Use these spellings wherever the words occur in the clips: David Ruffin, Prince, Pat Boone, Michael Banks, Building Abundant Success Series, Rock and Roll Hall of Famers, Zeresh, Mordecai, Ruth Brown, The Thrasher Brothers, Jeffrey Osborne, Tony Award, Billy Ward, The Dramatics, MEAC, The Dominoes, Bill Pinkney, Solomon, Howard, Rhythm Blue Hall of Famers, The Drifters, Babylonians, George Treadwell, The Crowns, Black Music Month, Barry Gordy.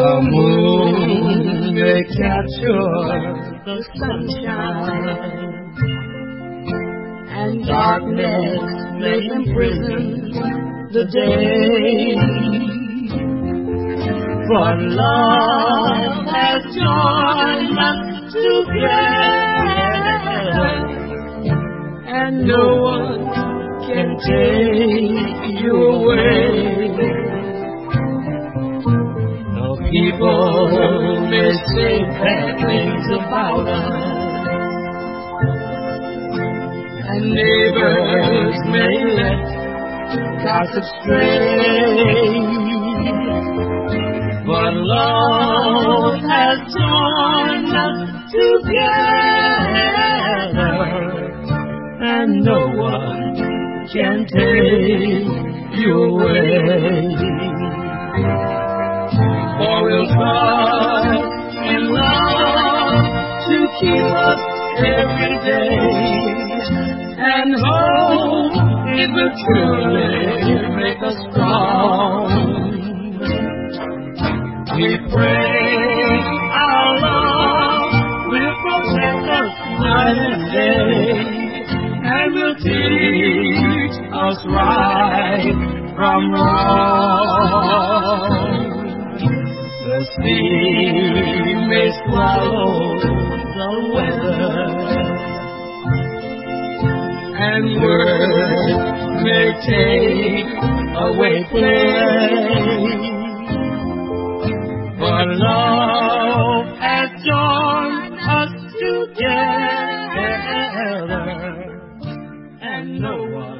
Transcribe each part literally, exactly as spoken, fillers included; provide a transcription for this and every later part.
the moon may capture the sunshine, and darkness may imprison the day. But love has joined us together, and no one can take you away. People may say bad things about us, and neighbors may let gossip stray, but love has joined us together, and no one can take you away. For we'll try in love to keep us every day, and hope it will truly make us strong. We pray our love will protect us night and day, and will teach us right from wrong. The sea may swallow the weather, and words may take away play, but love has joined us together, and no one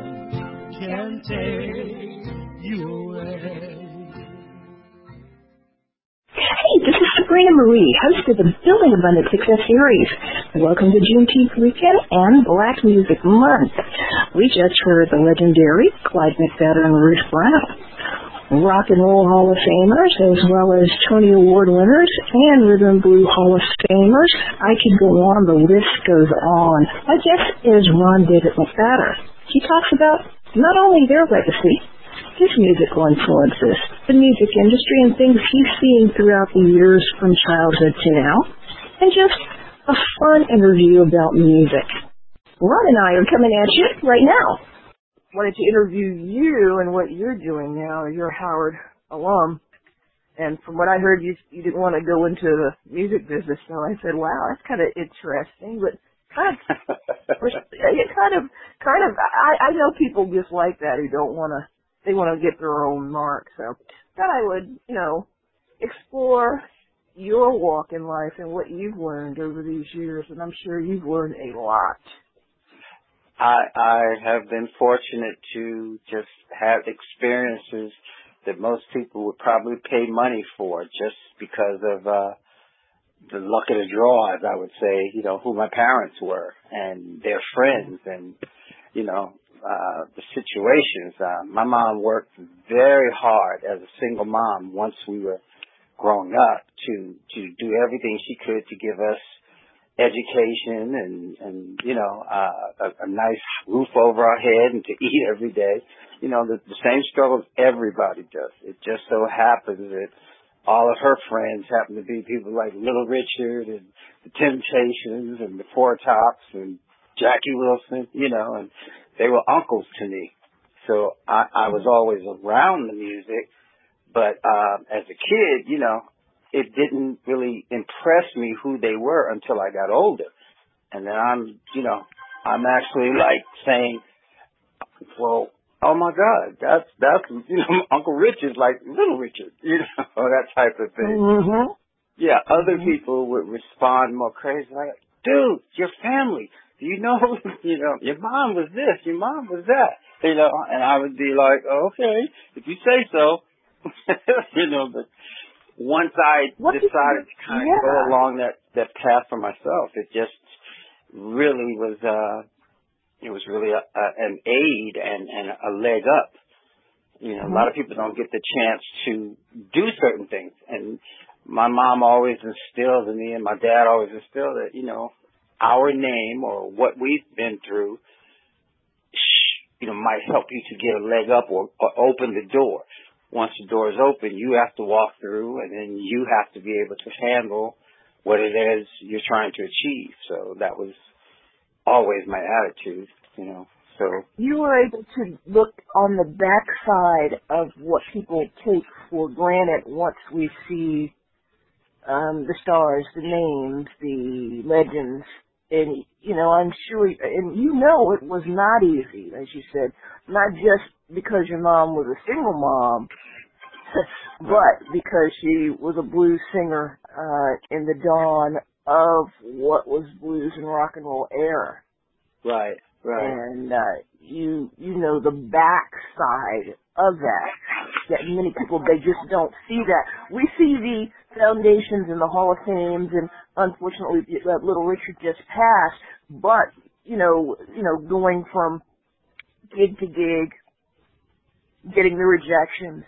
can take you away. Hey, this is Sabrina Marie, host of the Building Abundant Success Series. Welcome to Juneteenth Weekend and Black Music Month. We just heard the legendary Clyde McPhatter and Ruth Brown, Rock and Roll Hall of Famers, as well as Tony Award winners and Rhythm Blue Hall of Famers. I could go on, the list goes on. My guest is Ron David McPhatter. He talks about not only their legacy, his musical influences, the music industry, and things he's seen throughout the years from childhood to now, and just a fun interview about music. Ron and I are coming at you right now. I wanted to interview you and what you're doing now. You're a Howard alum, and from what I heard, you, you didn't want to go into the music business, so I said, wow, that's kind of interesting, but kind of, kind of, kind of I, I know people just like that who don't want to, they want to get their own mark. So thought I would, you know, explore your walk in life and what you've learned over these years, and I'm sure you've learned a lot. I, I have been fortunate to just have experiences that most people would probably pay money for just because of uh, the luck of the draw, as I would say, you know, who my parents were and their friends and, you know, Uh, the situations. Uh, my mom worked very hard as a single mom once we were growing up to, to do everything she could to give us education and, and you know, uh, a, a nice roof over our head and to eat every day. You know, the, the same struggles everybody does. It just so happens that all of her friends happen to be people like Little Richard and The Temptations and The Four Tops and Jackie Wilson, you know, and they were uncles to me. So I, I was always around the music, but uh, as a kid, you know, it didn't really impress me who they were until I got older. And then I'm, you know, I'm actually like saying, well, oh my God, that's, that's, you know, Uncle Richard's like Little Richard, you know, that type of thing. Mm-hmm. Yeah, other mm-hmm. people would respond more crazy, like, dude, your family. You know, you know, your mom was this, your mom was that, you know, and I would be like, okay, if you say so, you know, but once I what decided to kind yeah. of go along that, that path for myself, it just really was, uh, it was really a, a, an aid and, and a leg up. You know, mm-hmm. a lot of people don't get the chance to do certain things, and my mom always instilled in me and my dad always instilled that, you know, our name or what we've been through, you know, might help you to get a leg up or, or open the door. once the door's open, you have to walk through, and then you have to be able to handle what it is you're trying to achieve. So that was always my attitude, you know. So you were able to look on the backside of what people take for granted once we see um, the stars, the names, the legends. And, you know, I'm sure, and you know it was not easy, as you said, not just because your mom was a single mom, but because she was a blues singer uh, in the dawn of what was blues and rock and roll era. Right, right. And uh, you you know the backside of that, that many people, they just don't see that. We see the foundations and the Hall of Fames, and unfortunately uh, Little Richard just passed, but, you know, you know, going from gig to gig, getting the rejections,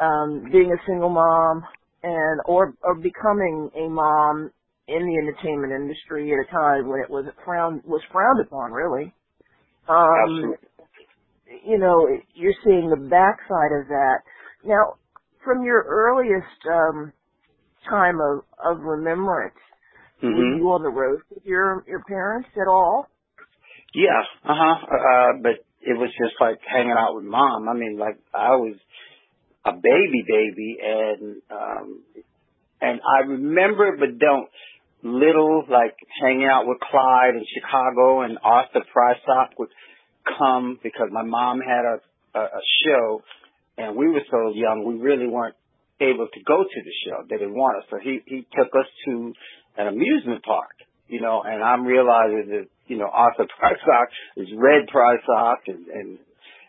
um, being a single mom, and or, or becoming a mom in the entertainment industry at a time when it was frowned was frowned upon, really. Um, Absolutely. You know, you're seeing the backside of that. Now, from your earliest um, time of, of remembrance, mm-hmm. were you on the road with your your parents at all? Yeah, uh-huh. Uh, but it was just like hanging out with mom. I mean, like I was a baby baby, and um, and I remember but don't. Little, like hanging out with Clyde in Chicago, and Arthur Prysop would come because my mom had a, a, a show, and we were so young we really weren't able to go to the show. They didn't want us, so he he took us to an amusement park, you know. And I'm realizing that, you know, Arthur Prysop is Red Prysop, and, and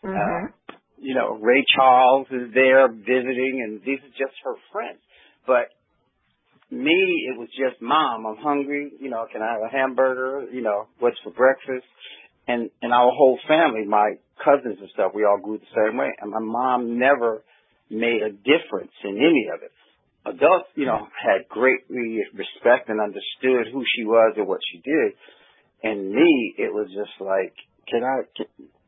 mm-hmm. uh, you know, Ray Charles is there visiting, and these are just her friends. But me, it was just, Mom, I'm hungry, you know, can I have a hamburger, you know, what's for breakfast? And, and our whole family, my cousins and stuff, we all grew the same way. And my mom never made a difference in any of it. Adults, you know, had great respect and understood who she was and what she did. And me, it was just like, can I, can,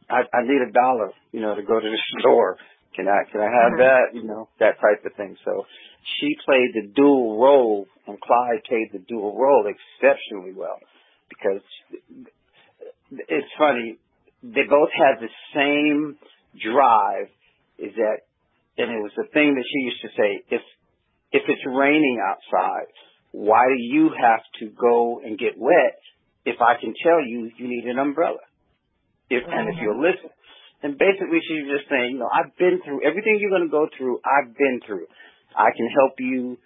I, I need a dollar, you know, to go to the store. Can I, can I have that? You know, that type of thing. So she played the dual role, and Clyde played the dual role exceptionally well, because it's funny. They both had the same drive, is that, and it was the thing that she used to say, if, if it's raining outside, why do you have to go and get wet if I can tell you you need an umbrella? If, and if you'll listen. And basically she's just saying, you know, I've been through everything you're going to go through. I've been through. I can help you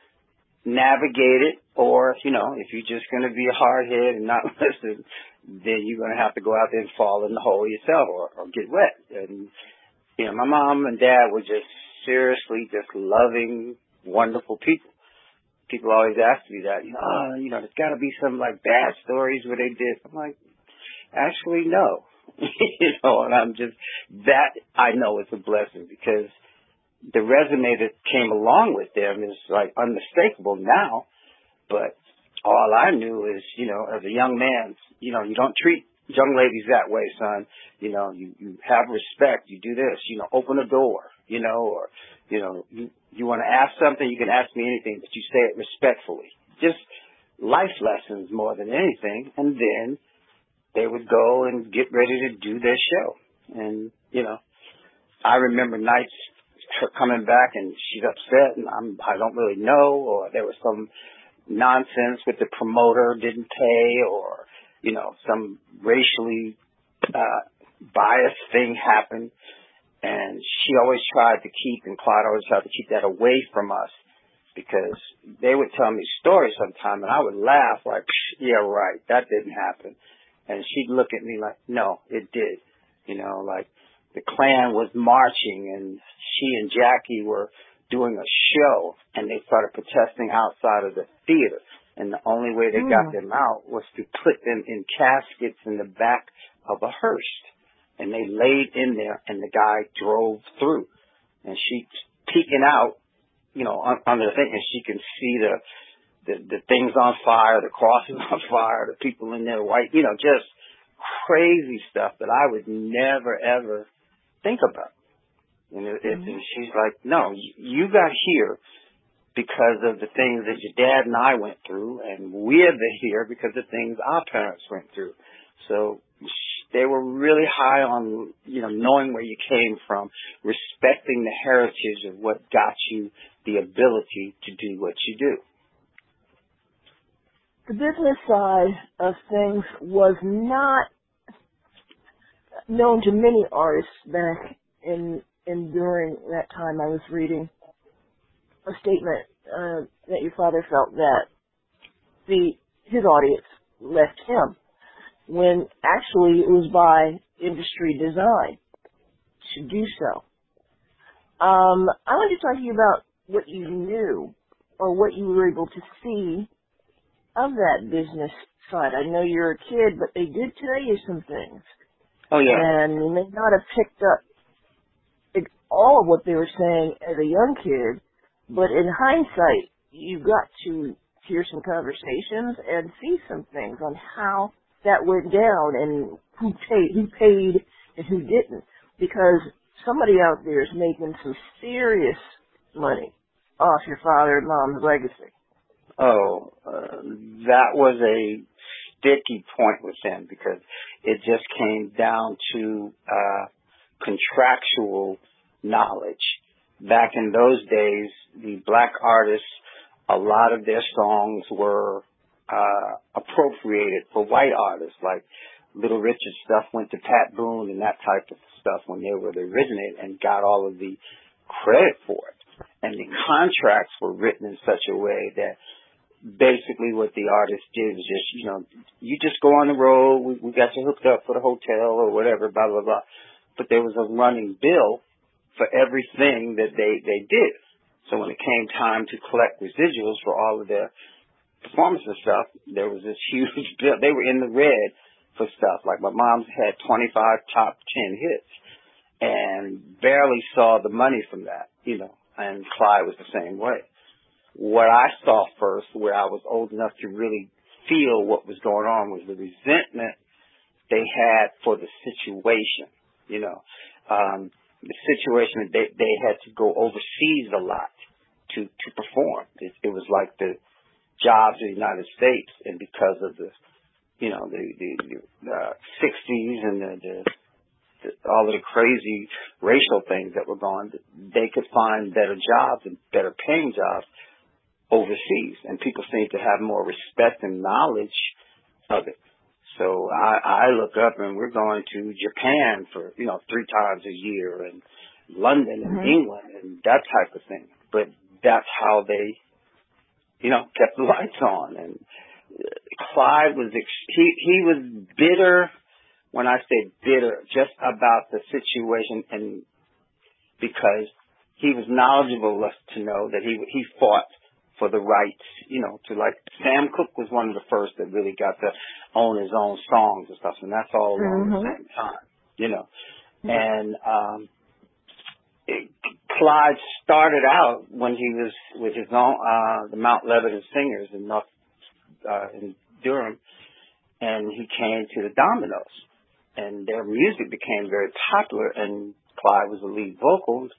navigate it, or, you know, if you're just going to be a hardhead and not listen, then you're going to have to go out there and fall in the hole yourself, or, or get wet. And, you know, my mom and dad were just seriously just loving, wonderful people. People always ask me that, you know, oh, you know, there's got to be some, like, bad stories where they did. I'm like, actually, no. You know, and I'm just, that I know is a blessing, because the resume that came along with them is like unmistakable now. But all I knew is, you know, as a young man, you know, you don't treat young ladies that way, son. You know, you, you have respect. You do this, you know, open a door, you know, or, you know, you, you want to ask something, you can ask me anything, but you say it respectfully. Just life lessons more than anything. And then they would go and get ready to do their show. And, you know, I remember nights her coming back and she's upset and I'm, I don't really know, or there was some nonsense with the promoter didn't pay, or, you know, some racially uh, biased thing happened. And she always tried to keep, and Clyde always tried to keep that away from us, because they would tell me stories sometime and I would laugh like, yeah, right, that didn't happen. And she'd look at me like, no, it did. You know, like the Klan was marching and she and Jackie were doing a show and they started protesting outside of the theater. And the only way they mm. got them out was to put them in caskets in the back of a hearse. And they laid in there and the guy drove through. And she's peeking out, you know, under the thing, and she can see the... The, the things on fire, the crosses on fire, the people in there white, you know, just crazy stuff that I would never, ever think about. And, it, mm-hmm. it, and she's like, no, you, you got here because of the things that your dad and I went through, and we're here because of the things our parents went through. So they were really high on, you know, knowing where you came from, respecting the heritage of what got you the ability to do what you do. The business side of things was not known to many artists back in, in during that time. I was reading a statement uh, that your father felt that the his audience left him, when actually it was by industry design to do so. Um, I wanted to talk to you about what you knew or what you were able to see of that business side. I know you're a kid, but they did tell you some things. Oh, yeah. And you may not have picked up all of what they were saying as a young kid, but in hindsight, you got to hear some conversations and see some things on how that went down and who paid, who paid and who didn't. Because somebody out there is making some serious money off your father and mom's legacy. Oh, uh, that was a sticky point with him because it just came down to uh, contractual knowledge. Back in those days, the black artists, a lot of their songs were uh, appropriated for white artists. Like Little Richard stuff went to Pat Boone and that type of stuff when they were the originator and got all of the credit for it. And the contracts were written in such a way that basically what the artist did is just, you know, you just go on the road, we, we got you hooked up for the hotel or whatever, blah, blah, blah. But there was a running bill for everything that they, they did. So when it came time to collect residuals for all of their performances and stuff, there was this huge bill. They were in the red for stuff. Like my mom's had twenty-five top ten hits and barely saw the money from that, you know. And Clyde was the same way. What I saw first, where I was old enough to really feel what was going on, was the resentment they had for the situation, you know. Um, the situation that they, they had to go overseas a lot to, to perform. It, it was like the jobs in the United States, and because of the, you know, the, the, the uh, sixties and the, the all of the crazy racial things that were going, they could find better jobs and better paying jobs overseas. And people seem to have more respect and knowledge of it. So I, I look up and we're going to Japan for, you know, three times a year and London and mm-hmm. England and that type of thing. But that's how they, you know, kept the lights on. And Clyde was, he, he was bitter. When I say bitter, just about the situation, and because he was knowledgeable enough to know that he he fought for the rights, you know, to like Sam Cooke was one of the first that really got to own his own songs and stuff, and that's all around mm-hmm. the same time, you know. Mm-hmm. And um, it, Clyde started out when he was with his own uh, the Mount Lebanon Singers in North uh, in Durham, and he came to the Dominoes. And their music became very popular, and Clyde was the lead vocals.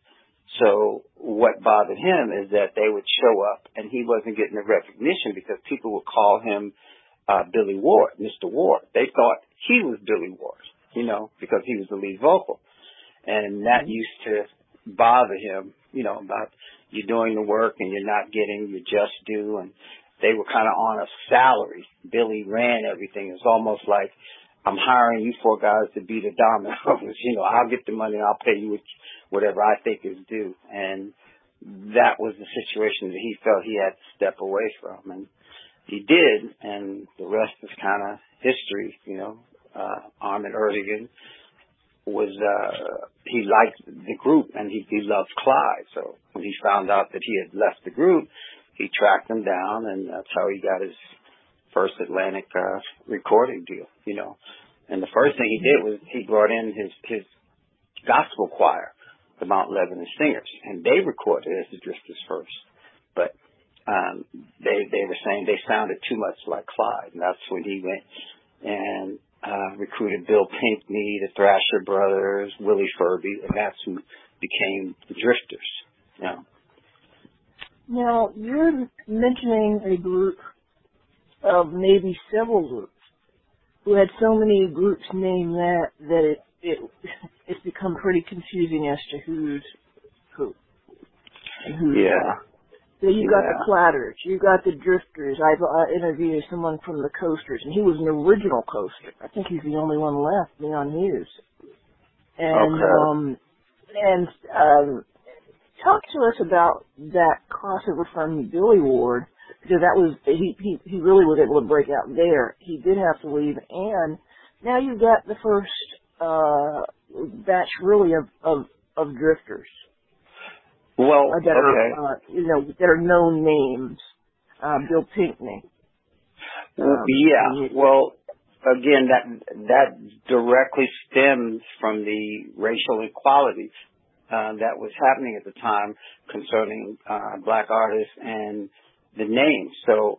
So what bothered him is that they would show up, and he wasn't getting the recognition because people would call him uh, Billy Ward, Mister Ward. They thought he was Billy Ward, you know, because he was the lead vocal. And that used to bother him, you know, about you're doing the work and you're not getting your just due. And they were kind of on a salary. Billy ran everything. It's almost like, I'm hiring you four guys to be the Dominoes. You know, I'll get the money and I'll pay you whatever I think is due. And that was the situation that he felt he had to step away from. And he did, and the rest is kind of history, you know. Uh, Armin Erdogan was, uh, he liked the group and he, he loved Clyde. So when he found out that he had left the group, he tracked him down, and that's how he got his first Atlantic uh, recording deal, you know. And the first thing he did was he brought in his, his gospel choir, the Mount Lebanon Singers, and they recorded as the Drifters first. But um, they they were saying they sounded too much like Clyde, and that's when he went and uh, recruited Bill Pinkney, the Thrasher Brothers, Willie Ferbey, and that's who became the Drifters. Yeah. Now, you're mentioning a group of maybe several groups who had so many groups named that that it, it it's become pretty confusing as to who's who. And who's yeah. Who. So you got yeah. the Platters, you got the Drifters. I've uh, interviewed someone from the Coasters, and he was an original Coaster. I think he's the only one left beyond Hughes. And okay. um, and um, talk to us about that crossover from Billy Ward, because that was he, he he really was able to break out there. He did have to leave, and now you've got the first uh, batch really of of, of Drifters. Well, that okay. are, uh, you know, that are known names, uh, Bill Pinkney. Um, yeah, well, again, that that directly stems from the racial inequalities uh, that was happening at the time concerning uh, black artists and the names. So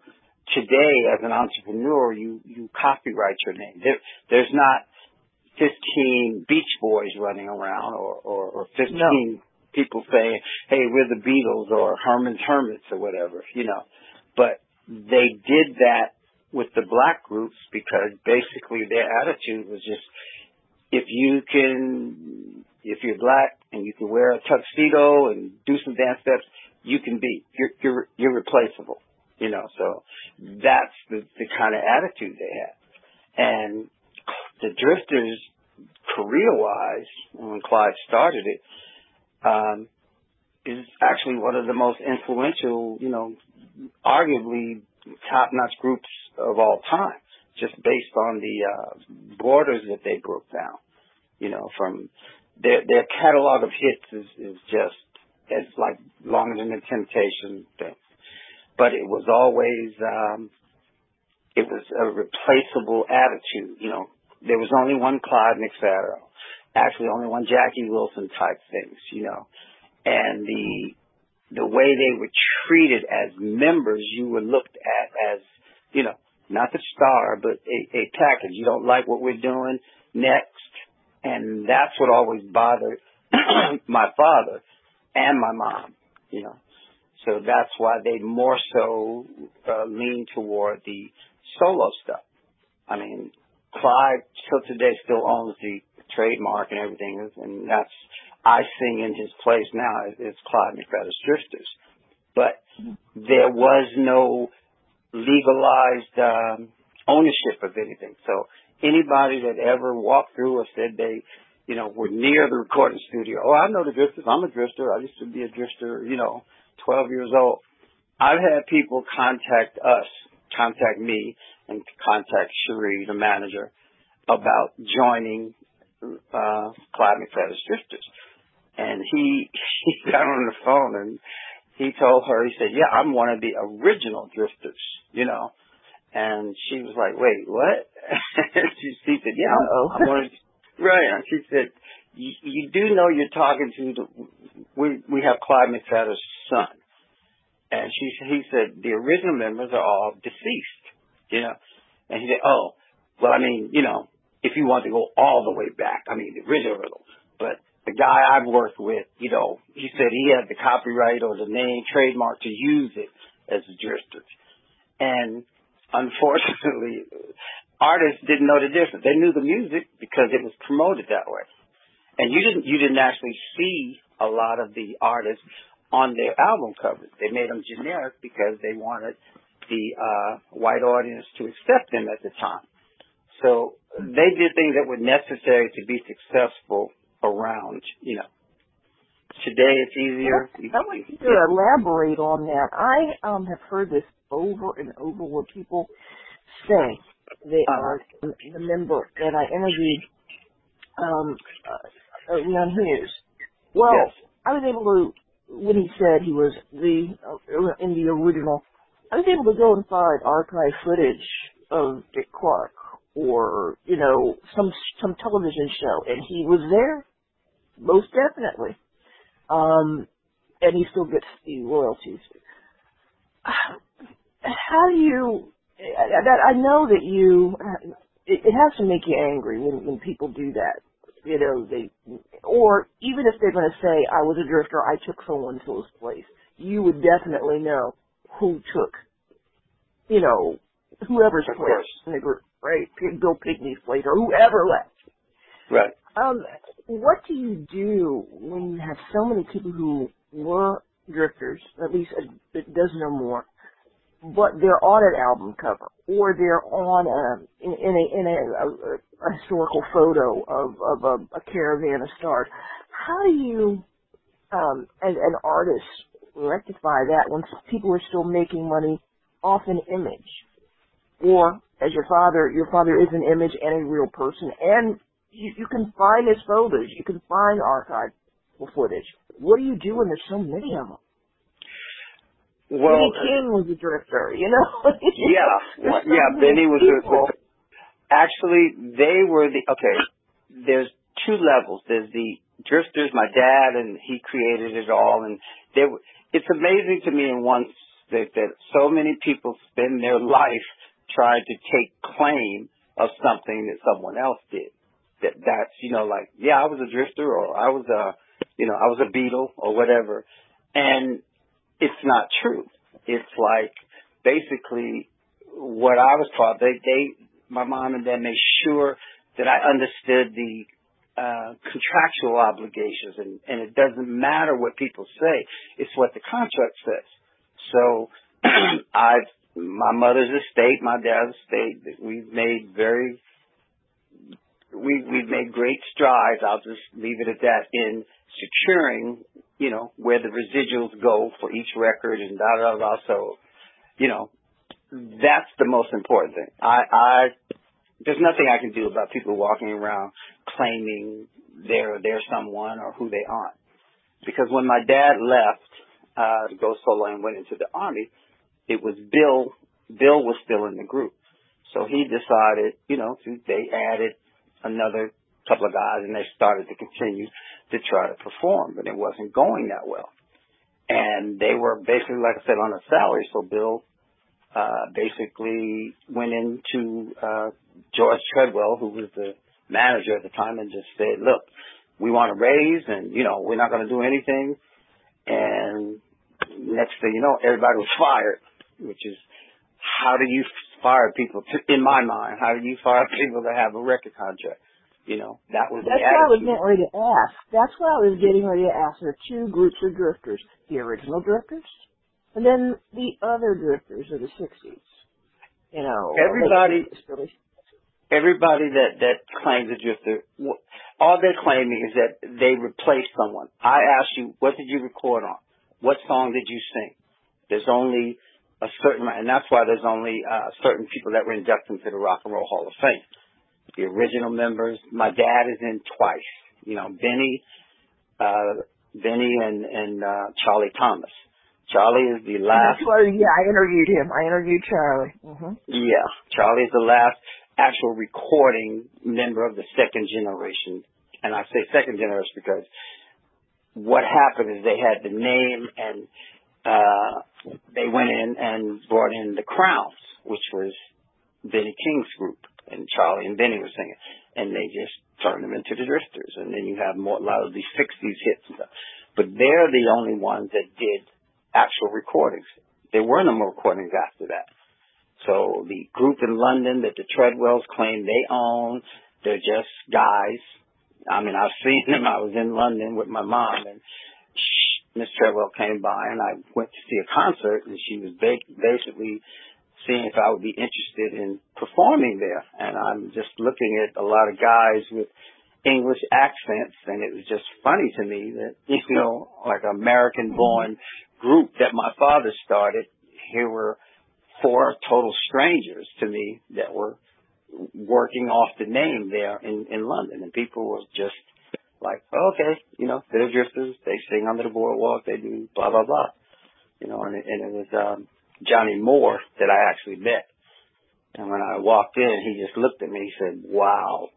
today, as an entrepreneur, you, you copyright your name. There, there's not fifteen Beach Boys running around or, or, or fifteen... No. People say, hey, we're the Beatles or Herman's Hermits or whatever, you know. But they did that with the black groups because basically their attitude was just, if you can, if you're black and you can wear a tuxedo and do some dance steps, you can be. You're, you're, you're replaceable, you know. So that's the, the kind of attitude they had. And the Drifters, career-wise, when Clyde started it, Um, is actually one of the most influential, you know, arguably top-notch groups of all time, just based on the uh, borders that they broke down. You know, from their their catalog of hits is, is just it's like longer than the Temptations thing, but it was always um, it was a replaceable attitude. You know, there was only one Clyde McPhatter. Actually only one Jackie Wilson type things, you know. And the the way they were treated as members, you were looked at as, you know, not the star, but a, a package. You don't like what we're doing, next. And that's what always bothered my father and my mom, you know. So that's why they more so uh, lean toward the solo stuff. I mean, Clyde till today still owns the trademark and everything, and that's I sing in his place now. It's Clyde McPhatter's Drifters, but there was no legalized um, ownership of anything. So anybody that ever walked through or said they, you know, were near the recording studio, oh, I know the Drifters. I'm a Drifter. I used to be a Drifter. You know, twelve years old. I've had people contact us, contact me, and contact Cherie, the manager, about joining Uh, Clyde McPhatter's Drifters. And he, he got on the phone and he told her, he said, yeah, I'm one of the original Drifters, you know. And she was like, wait, what? she, she said, yeah, Uh-oh. I'm one of the, right. And she said, you, you do know you're talking to, the, we, we have Clyde McPhatter's son. And she, he said, the original members are all deceased, you know. And he said, oh, well, I mean, you know, if you want to go all the way back, I mean, the original, but the guy I've worked with, you know, he said he had the copyright or the name trademark to use it as a Drifter. And unfortunately, artists didn't know the difference. They knew the music because it was promoted that way. And you didn't, you didn't actually see a lot of the artists on their album covers. They made them generic because they wanted the uh, white audience to accept them at the time. So they did things that were necessary to be successful around, you know. Today it's easier. I want you to elaborate on that. I um, have heard this over and over where people say they uh, are the member that I interviewed um, uh, around Hughes. Well, yes. I was able to, when he said he was the uh, in the original, I was able to go and find archive footage of Dick Clark, or, you know, some some television show, and he was there, most definitely. Um, and he still gets the royalties. How do you, that I know that you, it, it has to make you angry when, when people do that, you know, they or even if they're going to say, I was a drifter, I took someone to his place, you would definitely know who took, you know, whoever's place in the group, right? Bill Pinkney's place or whoever left. Right. Um, what do you do when you have so many people who were drifters, at least a dozen or more, but they're on an album cover, or they're on a, in, in a in a, a, a historical photo of, of a, a caravan of stars? How do you, um, as an artist, rectify that when people are still making money off an image, or as your father, your father is an image and a real person, and you, you can find his photos, you can find archive footage. What do you do when there's so many of them? Well, Benny King was a drifter, you know? yeah. Well, yeah, Benny was a drifter. Actually, they were the, okay, there's two levels. There's the drifters, my dad, and he created it all. And they were, it's amazing to me in one that, that so many people spend their life trying to take claim of something that someone else did. That That's, you know, like, yeah, I was a drifter, or I was a, you know, I was a Beatle or whatever. And it's not true. It's like basically what I was taught. They, they, my mom and dad made sure that I understood the uh, contractual obligations, and, and it doesn't matter what people say. It's what the contract says. So I've, my mother's estate, my dad's estate, we've made very, we, we've made great strides. I'll just leave it at that in securing, you know, where the residuals go for each record and da da da. So, you know, that's the most important thing. I, I, there's nothing I can do about people walking around claiming they're, they're someone or who they aren't. Because when my dad left, uh, to go solo and went into the Army, it was Bill, Bill was still in the group. So he decided, you know, they added another couple of guys, and they started to continue to try to perform, but it wasn't going that well. And they were basically, like I said, on a salary. So Bill uh, basically went into uh, George Treadwell, who was the manager at the time, and just said, look, we want a raise, and, you know, we're not going to do anything. And next thing you know, everybody was fired, which is, how do you fire people? To, in my mind, how do you fire people that have a record contract? You know, that was That's the what I was getting ready to ask. That's what I was getting ready to ask. There are two groups of drifters, the original drifters and then the other drifters of the sixties. You know, everybody everybody that, that claims a drifter, all they're claiming is that they replaced someone. I asked you, what did you record on? What song did you sing? There's only a certain, and that's why there's only uh, certain people that were inducted into the Rock and Roll Hall of Fame. The original members, my dad is in twice. You know, Benny, uh, Benny and, and, uh, Charlie Thomas. Charlie is the last. Yeah, I interviewed him. I interviewed Charlie. Mm-hmm. Yeah. Charlie is the last actual recording member of the second generation. And I say second generation because what happened is they had the name and, uh, they went in and brought in the Crowns, which was Benny King's group. And Charlie and Benny were singing, and they just turned them into the Drifters. And then you have more, a lot of these sixties hits and stuff. But they're the only ones that did actual recordings. There were no more recordings after that. So the group in London that the Treadwells claim they own, they're just guys. I mean, I've seen them. I was in London with my mom, and Miss Treadwell came by, and I went to see a concert, and she was basically seeing if I would be interested in performing there. And I'm just looking at a lot of guys with English accents, and it was just funny to me that, you know, like an American-born group that my father started, here were four total strangers to me that were working off the name there in, in London. And people were just like, oh, okay, you know, they're drifters, they sing under the boardwalk, they do blah, blah, blah. You know, and it, and it was... um Johnny Moore that I actually met. And when I walked in, he just looked at me. He said, wow,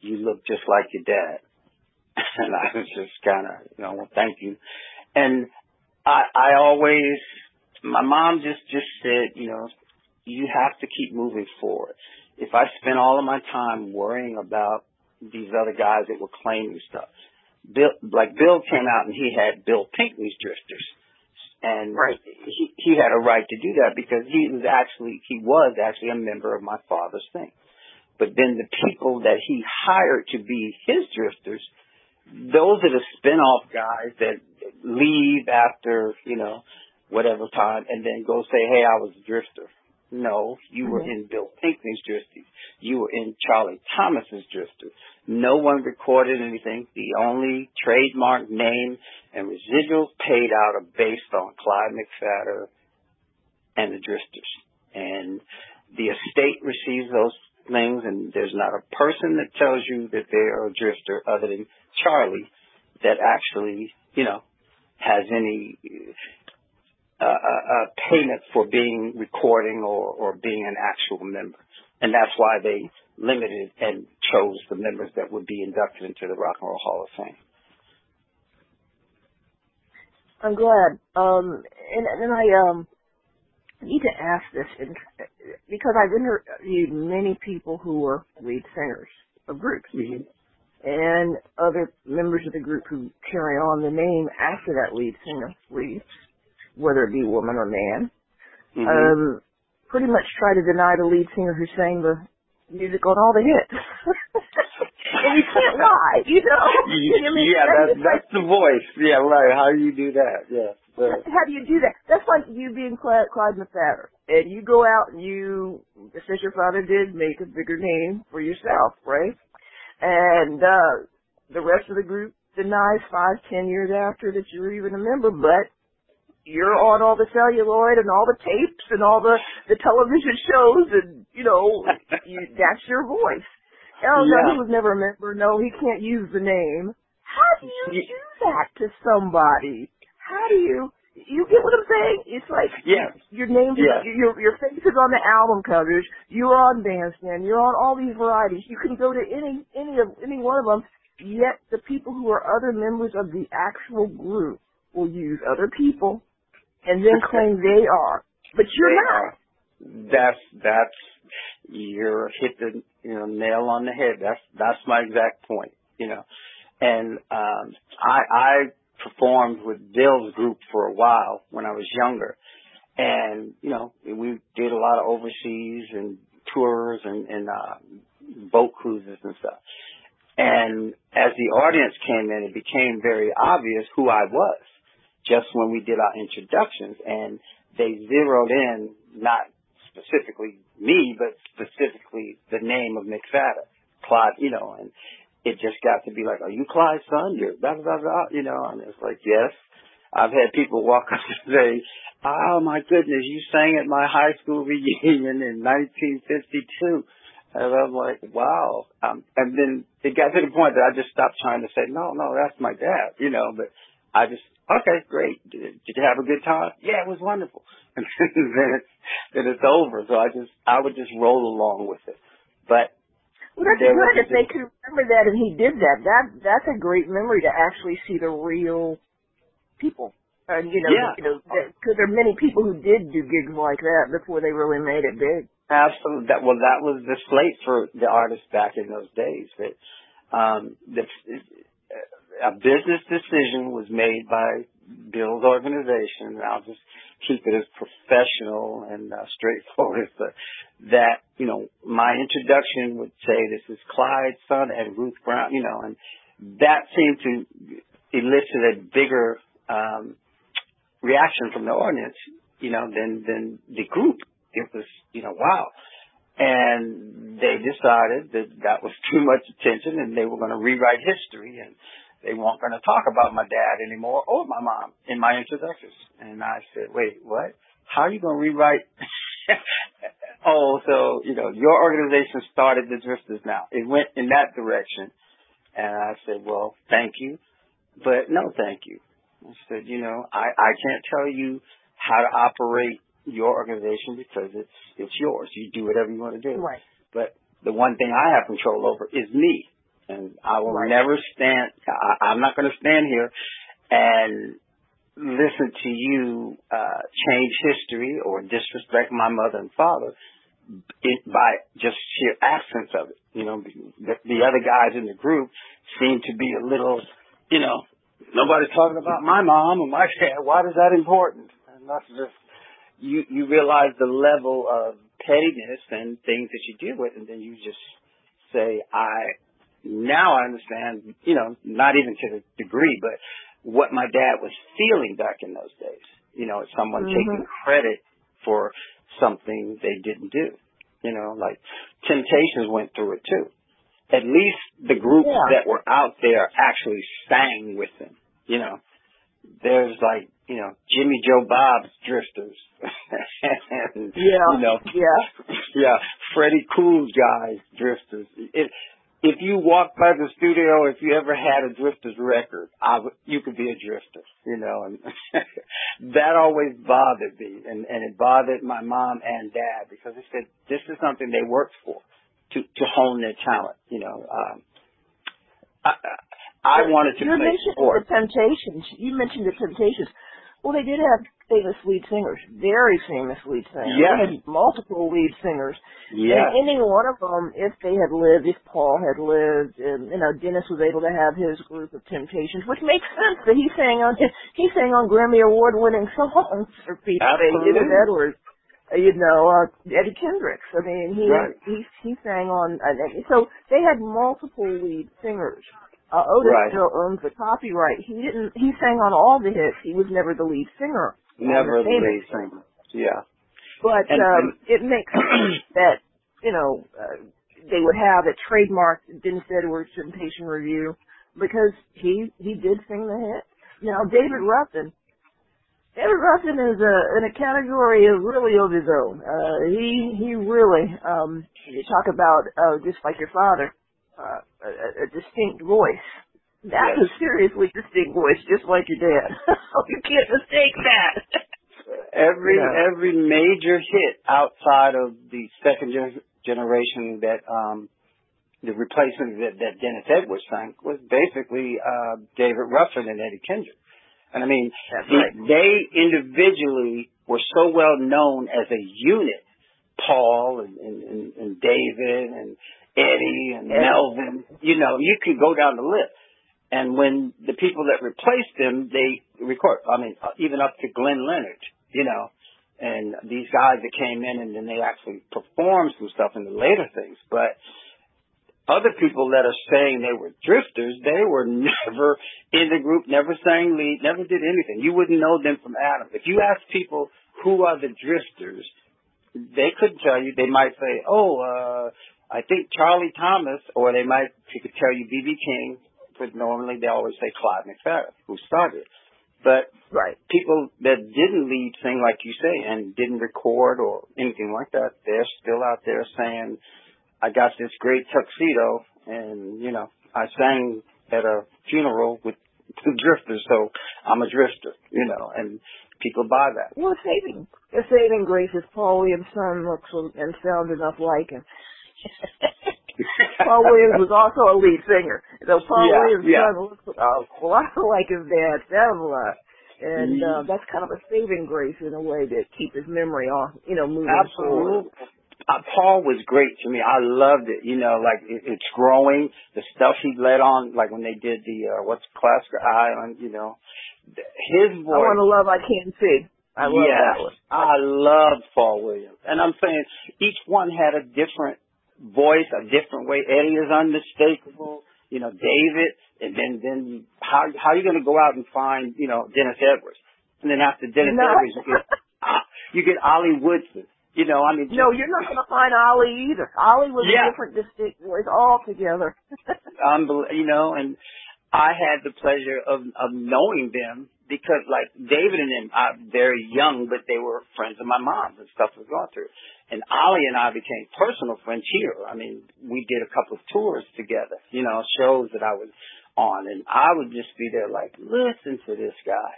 you look just like your dad. And I was just kind of, you know, well, thank you. And I, I always, my mom just, just said, you know, you have to keep moving forward. If I spent all of my time worrying about these other guys that were claiming stuff, Bill, like Bill came out and he had Bill Pinkney's Drifters. And right. he, he had a right to do that because he was actually, he was actually a member of my father's thing. But then the people that he hired to be his drifters, those are the spinoff guys that leave after, you know, whatever time and then go say, hey, I was a drifter. No, you mm-hmm. were in Bill Pinkney's Drifters. You were in Charlie Thomas's Drifters. No one recorded anything. The only trademark name and residuals paid out are based on Clyde McPhatter and the Drifters. And the estate receives those things, and there's not a person that tells you that they are a drifter other than Charlie that actually, you know, has any... Uh, a, a payment for being recording or, or being an actual member. And that's why they limited and chose the members that would be inducted into the Rock and Roll Hall of Fame. I'm glad. Um, and, and I um, need to ask this because I've interviewed many people who were lead singers of groups mm-hmm. and other members of the group who carry on the name after that lead singer leaves, whether it be woman or man, mm-hmm. um, pretty much try to deny the lead singer who sang the music on all the hits. And you can't lie, you know? Yeah, I mean, yeah that's, that's, that's like, the voice. Yeah, right. How do you do that? Yeah. Right. How do you do that? That's like you being Clyde, Clyde McPhatter. And you go out and you, just as your father did, make a bigger name for yourself, right? And uh, the rest of the group denies five, ten years after that you're even a member, but you're on all the celluloid and all the tapes and all the, the television shows and, you know, you, that's your voice. Oh, yeah. No, he was never a member. No, he can't use the name. How do you do that to somebody? How do you, you get what I'm saying? It's like yeah. your name, yeah. your, your face is on the album covers. You're on Bandstand. You're on all these varieties. You can go to any, any of, any one of them, yet the people who are other members of the actual group will use other people and then claim they are, but you're they not. Are. That's, that's, you're hit the, you know, nail on the head. That's, that's my exact point, you know. And, um, I, I performed with Bill's group for a while when I was younger. And, you know, we did a lot of overseas and tours and, and, uh, boat cruises and stuff. And as the audience came in, it became very obvious who I was. Just when we did our introductions, and they zeroed in, not specifically me, but specifically the name of McPhatter, Clyde, you know, and it just got to be like, are you Clyde's son? You're blah, blah, blah, blah, you know, and it's like, yes. I've had people walk up and say, oh, my goodness, you sang at my high school reunion in nineteen fifty-two. And I'm like, wow. Um, and then it got to the point that I just stopped trying to say, no, no, that's my dad, you know, but I just, okay, great. Did, did you have a good time? Yeah, it was wonderful. And then it's, then it's over. So I just, I would just roll along with it. But well, that's good if they could remember that and he did that. That that's a great memory to actually see the real people. And you know, yeah. you know, because there are many people who did do gigs like that before they really made it big. Absolutely. That well, that was the slate for the artists back in those days. That um, the a business decision was made by Bill's organization, and I'll just keep it as professional and uh, straightforward, but that, you know, my introduction would say this is Clyde's son and Ruth Brown, you know, and that seemed to elicit a bigger um, reaction from the audience, you know, than, than the group. It was, you know, wow. And they decided that that was too much attention and they were going to rewrite history and they weren't going to talk about my dad anymore or my mom in my introductions. And I said, wait, what? How are you going to rewrite? Oh, so, you know, your organization started the Drifters now. It went in that direction. And I said, well, thank you, but no, thank you. I said, you know, I, I can't tell you how to operate your organization because it's, it's yours. You do whatever you want to do. Right. But the one thing I have control over is me. And I will right. never stand, I, I'm not going to stand here and listen to you uh, change history or disrespect my mother and father by just sheer absence of it. You know, the, the other guys in the group seem to be a little you know, nobody's talking about my mom or my dad. Why is that important? And that's just, you, you realize the level of pettiness and things that you deal with, and then you just say, I, now I understand, you know, not even to the degree, but what my dad was feeling back in those days. You know, it's someone mm-hmm. taking credit for something they didn't do. You know, like Temptations went through it too. At least the groups yeah. that were out there actually sang with them. You know, there's like, you know, Jimmy Joe Bob's Drifters. and, yeah. You know, yeah. yeah. Freddie Cool's guys, Drifters. It, if you walked by the studio, if you ever had a Drifters record, I w- you could be a Drifter, you know, and that always bothered me. And, and it bothered my mom and dad because they said this is something they worked for. To, to hone their talent, you know. Um, I, I wanted to you play sports. You mentioned the Temptations. You mentioned the Temptations. Well, they did have famous lead singers, very famous lead singers. Yes. They had multiple lead singers. Yeah. And any one of them, if they had lived, if Paul had lived, and, you know, Dennis was able to have his group of Temptations, which makes sense that he sang on he sang on Grammy Award-winning songs for people. Absolutely. David Edwards. You know, uh, Eddie Kendricks. I mean, he right. he he sang on. Uh, so they had multiple lead singers. Uh, Otis right. still owns the copyright. He didn't. He sang on all the hits. He was never the lead singer. Never the, the lead singer. Yeah. But and, um, and, it makes sense that you know uh, they would have a trademark Dennis Edwards Temptation Review because he he did sing the hit. Now David Ruffin. David Ruffin is a, in a category of really of his own. Uh, he he really, um, you talk about uh, just like your father, uh, a, a distinct voice. That's yes. a seriously distinct voice, just like your dad. You can't mistake that. Every yeah. every major hit outside of the second gen- generation that um, the replacement that, that Dennis Edwards sang was basically uh, David Ruffin and Eddie Kendricks. And I mean, right. they individually were so well known as a unit. Paul and, and, and David and Eddie and Eddie. Melvin, you know, you could go down the list. And when the people that replaced them, they record, I mean, even up to Glenn Leonard, you know, and these guys that came in and then they actually performed some stuff in the later things. But other people that are saying they were Drifters, they were never in the group, never sang lead, never did anything. You wouldn't know them from Adam. If you ask people who are the Drifters, they couldn't tell you. They might say, oh, uh, I think Charlie Thomas, or they might, she could tell you B B. King, because normally they always say Clyde McPhatter, who started. But right. people that didn't lead sing, like you say, and didn't record or anything like that, they're still out there saying, I got this great tuxedo, and, you know, I sang at a funeral with the Drifters, so I'm a Drifter, you know, and people buy that. Well, saving, the saving grace is Paul Williams' son looks and sounds enough like him. Paul Williams was also a lead singer. So Paul yeah, Williams' yeah. son looks a lot like his dad, sounds a lot. And mm. uh, that's kind of a saving grace in a way to keep his memory on, you know, moving Absolutely. Forward. Uh, Paul was great to me. I loved it. You know, like it, it's growing. The stuff he led on, like when they did the uh, what's Classical Island. You know, his voice. I want to love. I can't see. I love yes, that one. I love Paul Williams, and I'm saying each one had a different voice, a different way. Eddie is unmistakable. You know, David, and then then how how are you going to go out and find you know Dennis Edwards, and then after Dennis no. Edwards, you get uh, you get Ollie Woodson. You know, I mean, just, no, you're not going to find Ollie either. Ollie was yeah. a different, distinct voice altogether. um, you know, and I had the pleasure of, of knowing them because, like, David and them, I, they're young, but they were friends of my mom's and stuff was going through. And Ollie and I became personal friends here. I mean, we did a couple of tours together, you know, shows that I was on. And I would just be there like, listen to this guy.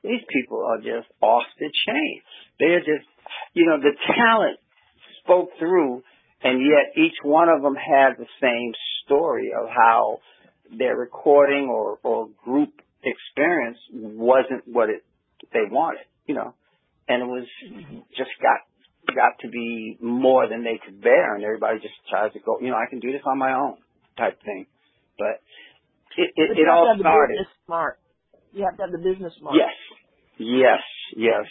These people are just off the chain. They're just, you know, the talent spoke through, and yet each one of them had the same story of how their recording or, or group experience wasn't what it they wanted, you know. And it was just got got to be more than they could bear, and everybody just tries to go, you know, I can do this on my own type thing. But it, it, it all started. Smart. You have to have the business smart. Yes, yes, yes.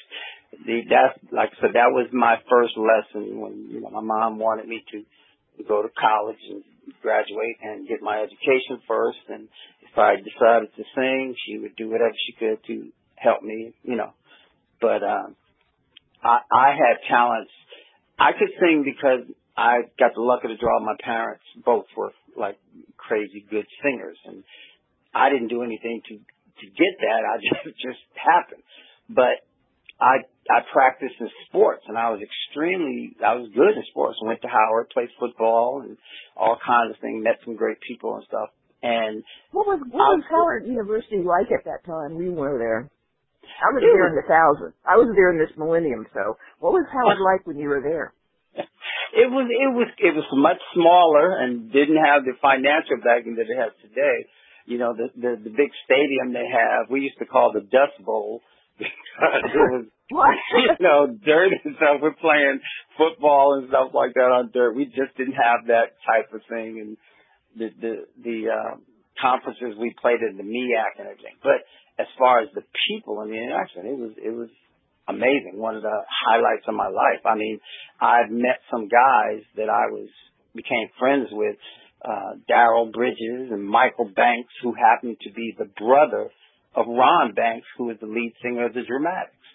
The, that's like I said. That was my first lesson when you know my mom wanted me to, to go to college and graduate and get my education first. And if I decided to sing, she would do whatever she could to help me. You know, but um, I, I had talents. I could sing because I got the luck of the draw. My parents both were like crazy good singers, and I didn't do anything to to get that. I just it just happened. But I I practiced in sports, and I was extremely I was good in sports. I went to Howard, played football, and all kinds of things. Met some great people and stuff. And what was what was Howard University like at that time? We were there. I was there in the thousands. I was there in this millennium. So, what was Howard like when you were there? It was it was it was much smaller and didn't have the financial backing that it has today. You know, the the, the big stadium they have, we used to call the Dust Bowl because it was what? you know dirt and stuff. We're playing football and stuff like that on dirt. We just didn't have that type of thing, and the the the uh, conferences we played in the M E A C and everything. But as far as the people and the interaction, it was it was. amazing. One of the highlights of my life. I mean, I've met some guys that I was became friends with, uh, Darryl Bridges and Michael Banks, who happened to be the brother of Ron Banks, who is the lead singer of the Dramatics.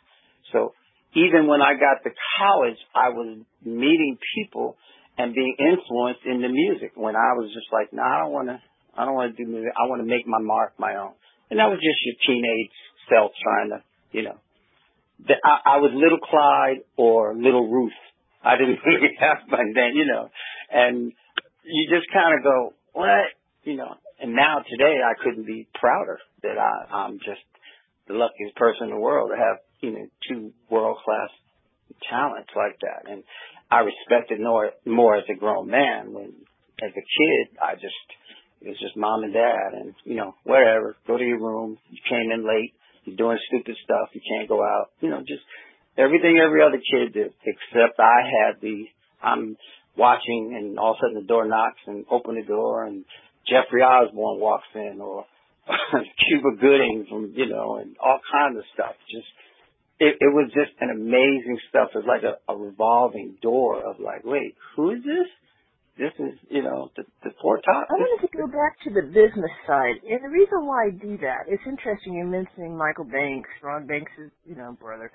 So even when I got to college, I was meeting people and being influenced in the music when I was just like, no, nah, I don't want to, I don't want to do music. I want to make my mark my own. And that was just your teenage self trying to, you know, That I, I was Little Clyde or Little Ruth. I didn't really have my name, you know. And you just kind of go, what? You know, and now today I couldn't be prouder that I, I'm just the luckiest person in the world to have, you know, two world-class talents like that. And I respect it more, more as a grown man. When as a kid, I just, it was just mom and dad and, you know, whatever, go to your room. You came in late. You're doing stupid stuff. You can't go out. You know, just everything every other kid did, except I had the, I'm watching and all of a sudden the door knocks and open the door and Jeffrey Osborne walks in or Cuba Gooding from, you know, and all kinds of stuff. Just, it, it was just an amazing stuff. It was like a, a revolving door of like, wait, who is this? This is, you know, the, the Four Tops. I wanted to go back to the business side. And the reason why I do that, it's interesting you're mentioning Michael Banks, Ron Banks' is, you know, brother.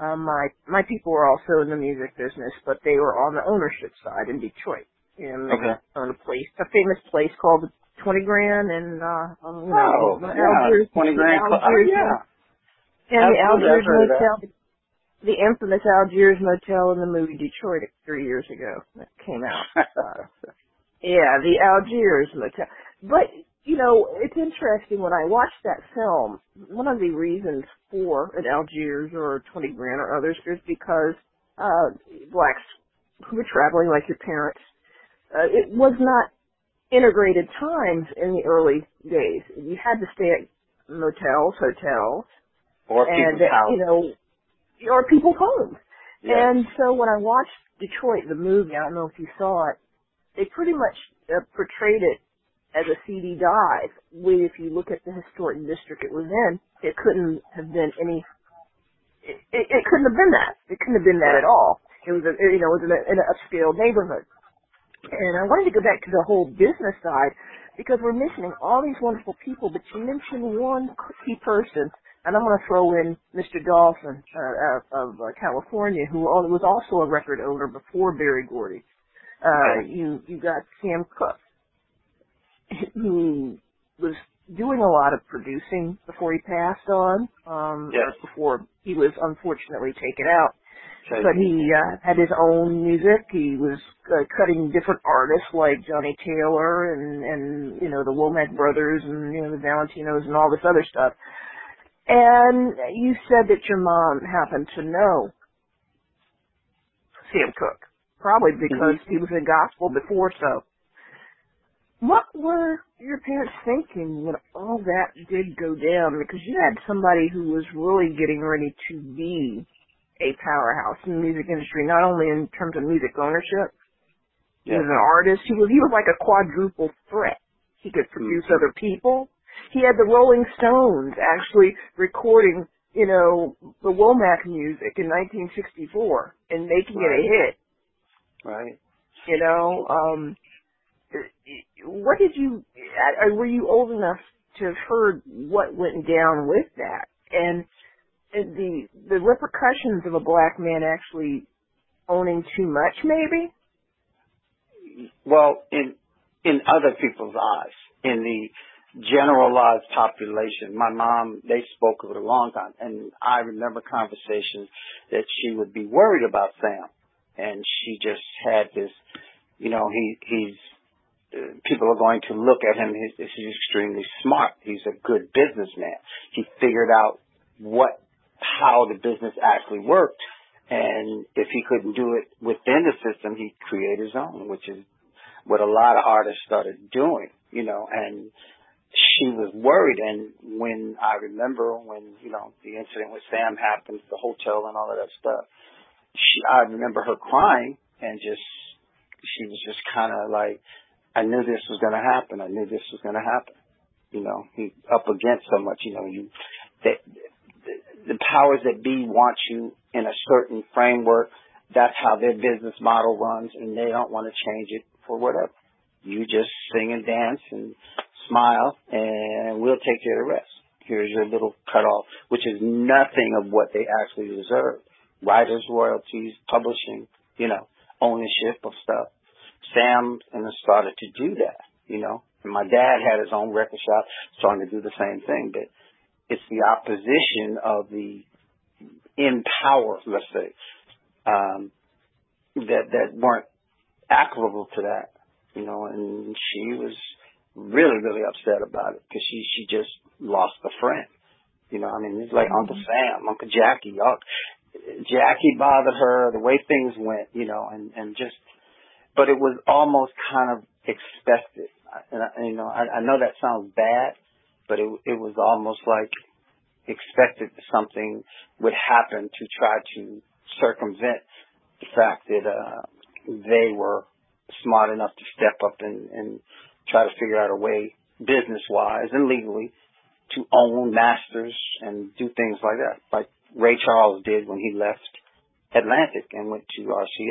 Um, my my people were also in the music business, but they were on the ownership side in Detroit. And okay. They owned a place, a famous place called Twenty Grand and, uh, you know, oh, the yeah. Algiers. Twenty Grand. Algiers, oh, yeah. And the Algiers Motel. The infamous Algiers Motel in the movie Detroit three years ago that came out. uh, yeah, the Algiers Motel. But, you know, it's interesting when I watched that film, one of the reasons for an Algiers or Twenty Grand or others is because uh, blacks who were traveling like your parents, uh, it was not integrated times in the early days. You had to stay at motels, hotels. Or people's houses. You know, or people home. Yes. And so when I watched Detroit, the movie, I don't know if you saw it, they pretty much uh, portrayed it as a seedy dive. If you look at the historic district it was in, it couldn't have been any, it, it, it couldn't have been that. It couldn't have been that at all. It was, a, you know, it was in, a, in an upscale neighborhood. And I wanted to go back to the whole business side because we're mentioning all these wonderful people, but you mentioned one key person. And I'm going to throw in Mister Dawson uh, of uh, California, who was also a record owner before Barry Gordy. Uh, you you got Sam Cooke, who was doing a lot of producing before he passed on, um, yes. before he was unfortunately taken out. Crazy. But he uh, had his own music. He was uh, cutting different artists like Johnny Taylor and, and you know, the Womack Brothers and, you know, the Valentinos and all this other stuff. And you said that your mom happened to know Sam Cooke, probably because mm-hmm. he was in gospel before, so. What were your parents thinking when all that did go down? Because you had somebody who was really getting ready to be a powerhouse in the music industry, not only in terms of music ownership. Yeah. He was an artist. He was, he was like a quadruple threat. He could produce mm-hmm. other people. He had the Rolling Stones actually recording, you know, the Womack music in nineteen sixty-four and making right. it a hit. Right. You know, um, what did you, were you old enough to have heard what went down with that? And the the repercussions of a black man actually owning too much, maybe? Well, in in other people's eyes, in the generalized population. My mom, they spoke of it a long time, and I remember conversations that she would be worried about Sam, and she just had this, you know, he he's, uh, people are going to look at him, he's, he's extremely smart, he's a good businessman. He figured out what, how the business actually worked, and if he couldn't do it within the system, he'd create his own, which is what a lot of artists started doing, you know, and she was worried. And when I remember when, you know, the incident with Sam happened, the hotel and all of that stuff, she, I remember her crying and just, she was just kind of like, I knew this was going to happen. I knew this was going to happen. You know, he up against so much, you know, you, that the powers that be want you in a certain framework. That's how their business model runs, and they don't want to change it for whatever. You just sing and dance and smile, and we'll take care of the rest. Here's your little cutoff, which is nothing of what they actually deserve. Writers' royalties, publishing, you know, ownership of stuff. Sam and I started to do that, you know. And my dad had his own record shop, starting to do the same thing. But it's the opposition of the in power, let's say, um, that that weren't applicable to that, you know, and she was really, really upset about it because she, she just lost a friend. You know, I mean, it's like mm-hmm. Uncle Sam, Uncle Jackie. Y'all, Jackie bothered her, the way things went, you know, and, and just, but it was almost kind of expected. And, I, you know, I, I know that sounds bad, but it, it was almost like expected something would happen to try to circumvent the fact that, uh, they were smart enough to step up and, and try to figure out a way business-wise and legally to own masters and do things like that, like Ray Charles did when he left Atlantic and went to R C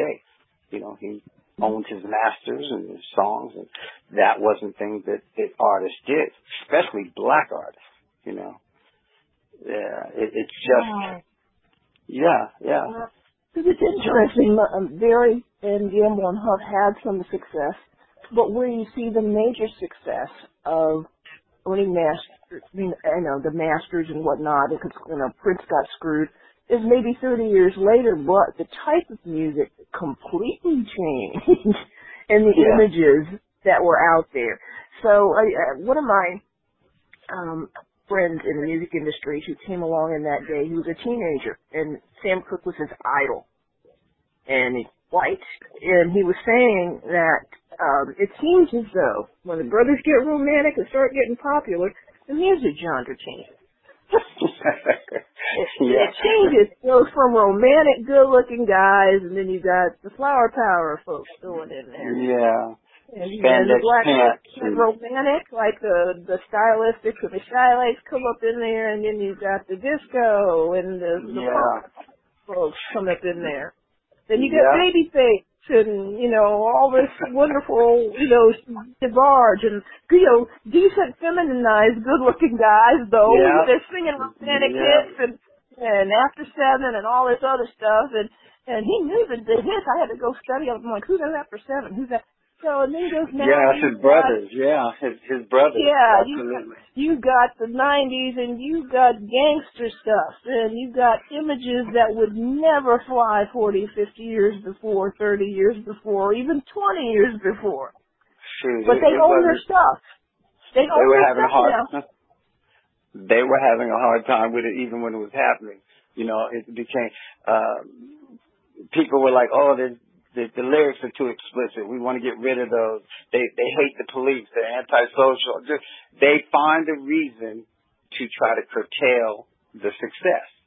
A. You know, he owned his masters and his songs, and that wasn't things that, that artists did, especially black artists, you know. Yeah, it, it's just, yeah, yeah. It's interesting, um, Barry and Gamble and Huff had some success, but where you see the major success of owning masters, I mean, I know the masters and whatnot, because, you know, Prince got screwed, is maybe thirty years later, but the type of music completely changed and the yeah. images that were out there. So I, uh, one of my um, friends in the music industry who came along in that day, he was a teenager, and Sam Cooke was his idol. And he white, and he was saying that um, it seems as though when the brothers get romantic and start getting popular, the music genre changes. it, yeah. it changes. It goes from romantic, good-looking guys, and then you got the flower power folks going in there. Yeah. And you got the black and romantic, like the the stylistics and the shy lights come up in there, and then you got the disco and the, the yeah. folks come up in there. Then you got yeah. Babyface and, you know, all this wonderful, you know, DeBarge and, you know, decent, feminized, good-looking guys, though. Yeah. They're singing romantic yeah. hits and, and After Seven and all this other stuff. And, and he knew the, the hits. I had to go study. I'm like, who's that After Seven? Who's that? So, and then he goes, yeah, it's his brothers. Got, yeah, his, his brothers. Yeah, absolutely. You got, you got the nineties and you got gangster stuff and you got images that would never fly forty, fifty years before, thirty years before, even twenty years before. Shoot, but they own their stuff. They, they were having a hard time. They were having a hard time with it even when it was happening. You know, it became, uh, people were like, oh, there's, The, the lyrics are too explicit. We want to get rid of those. They they hate the police. They're antisocial. They find a reason to try to curtail the success.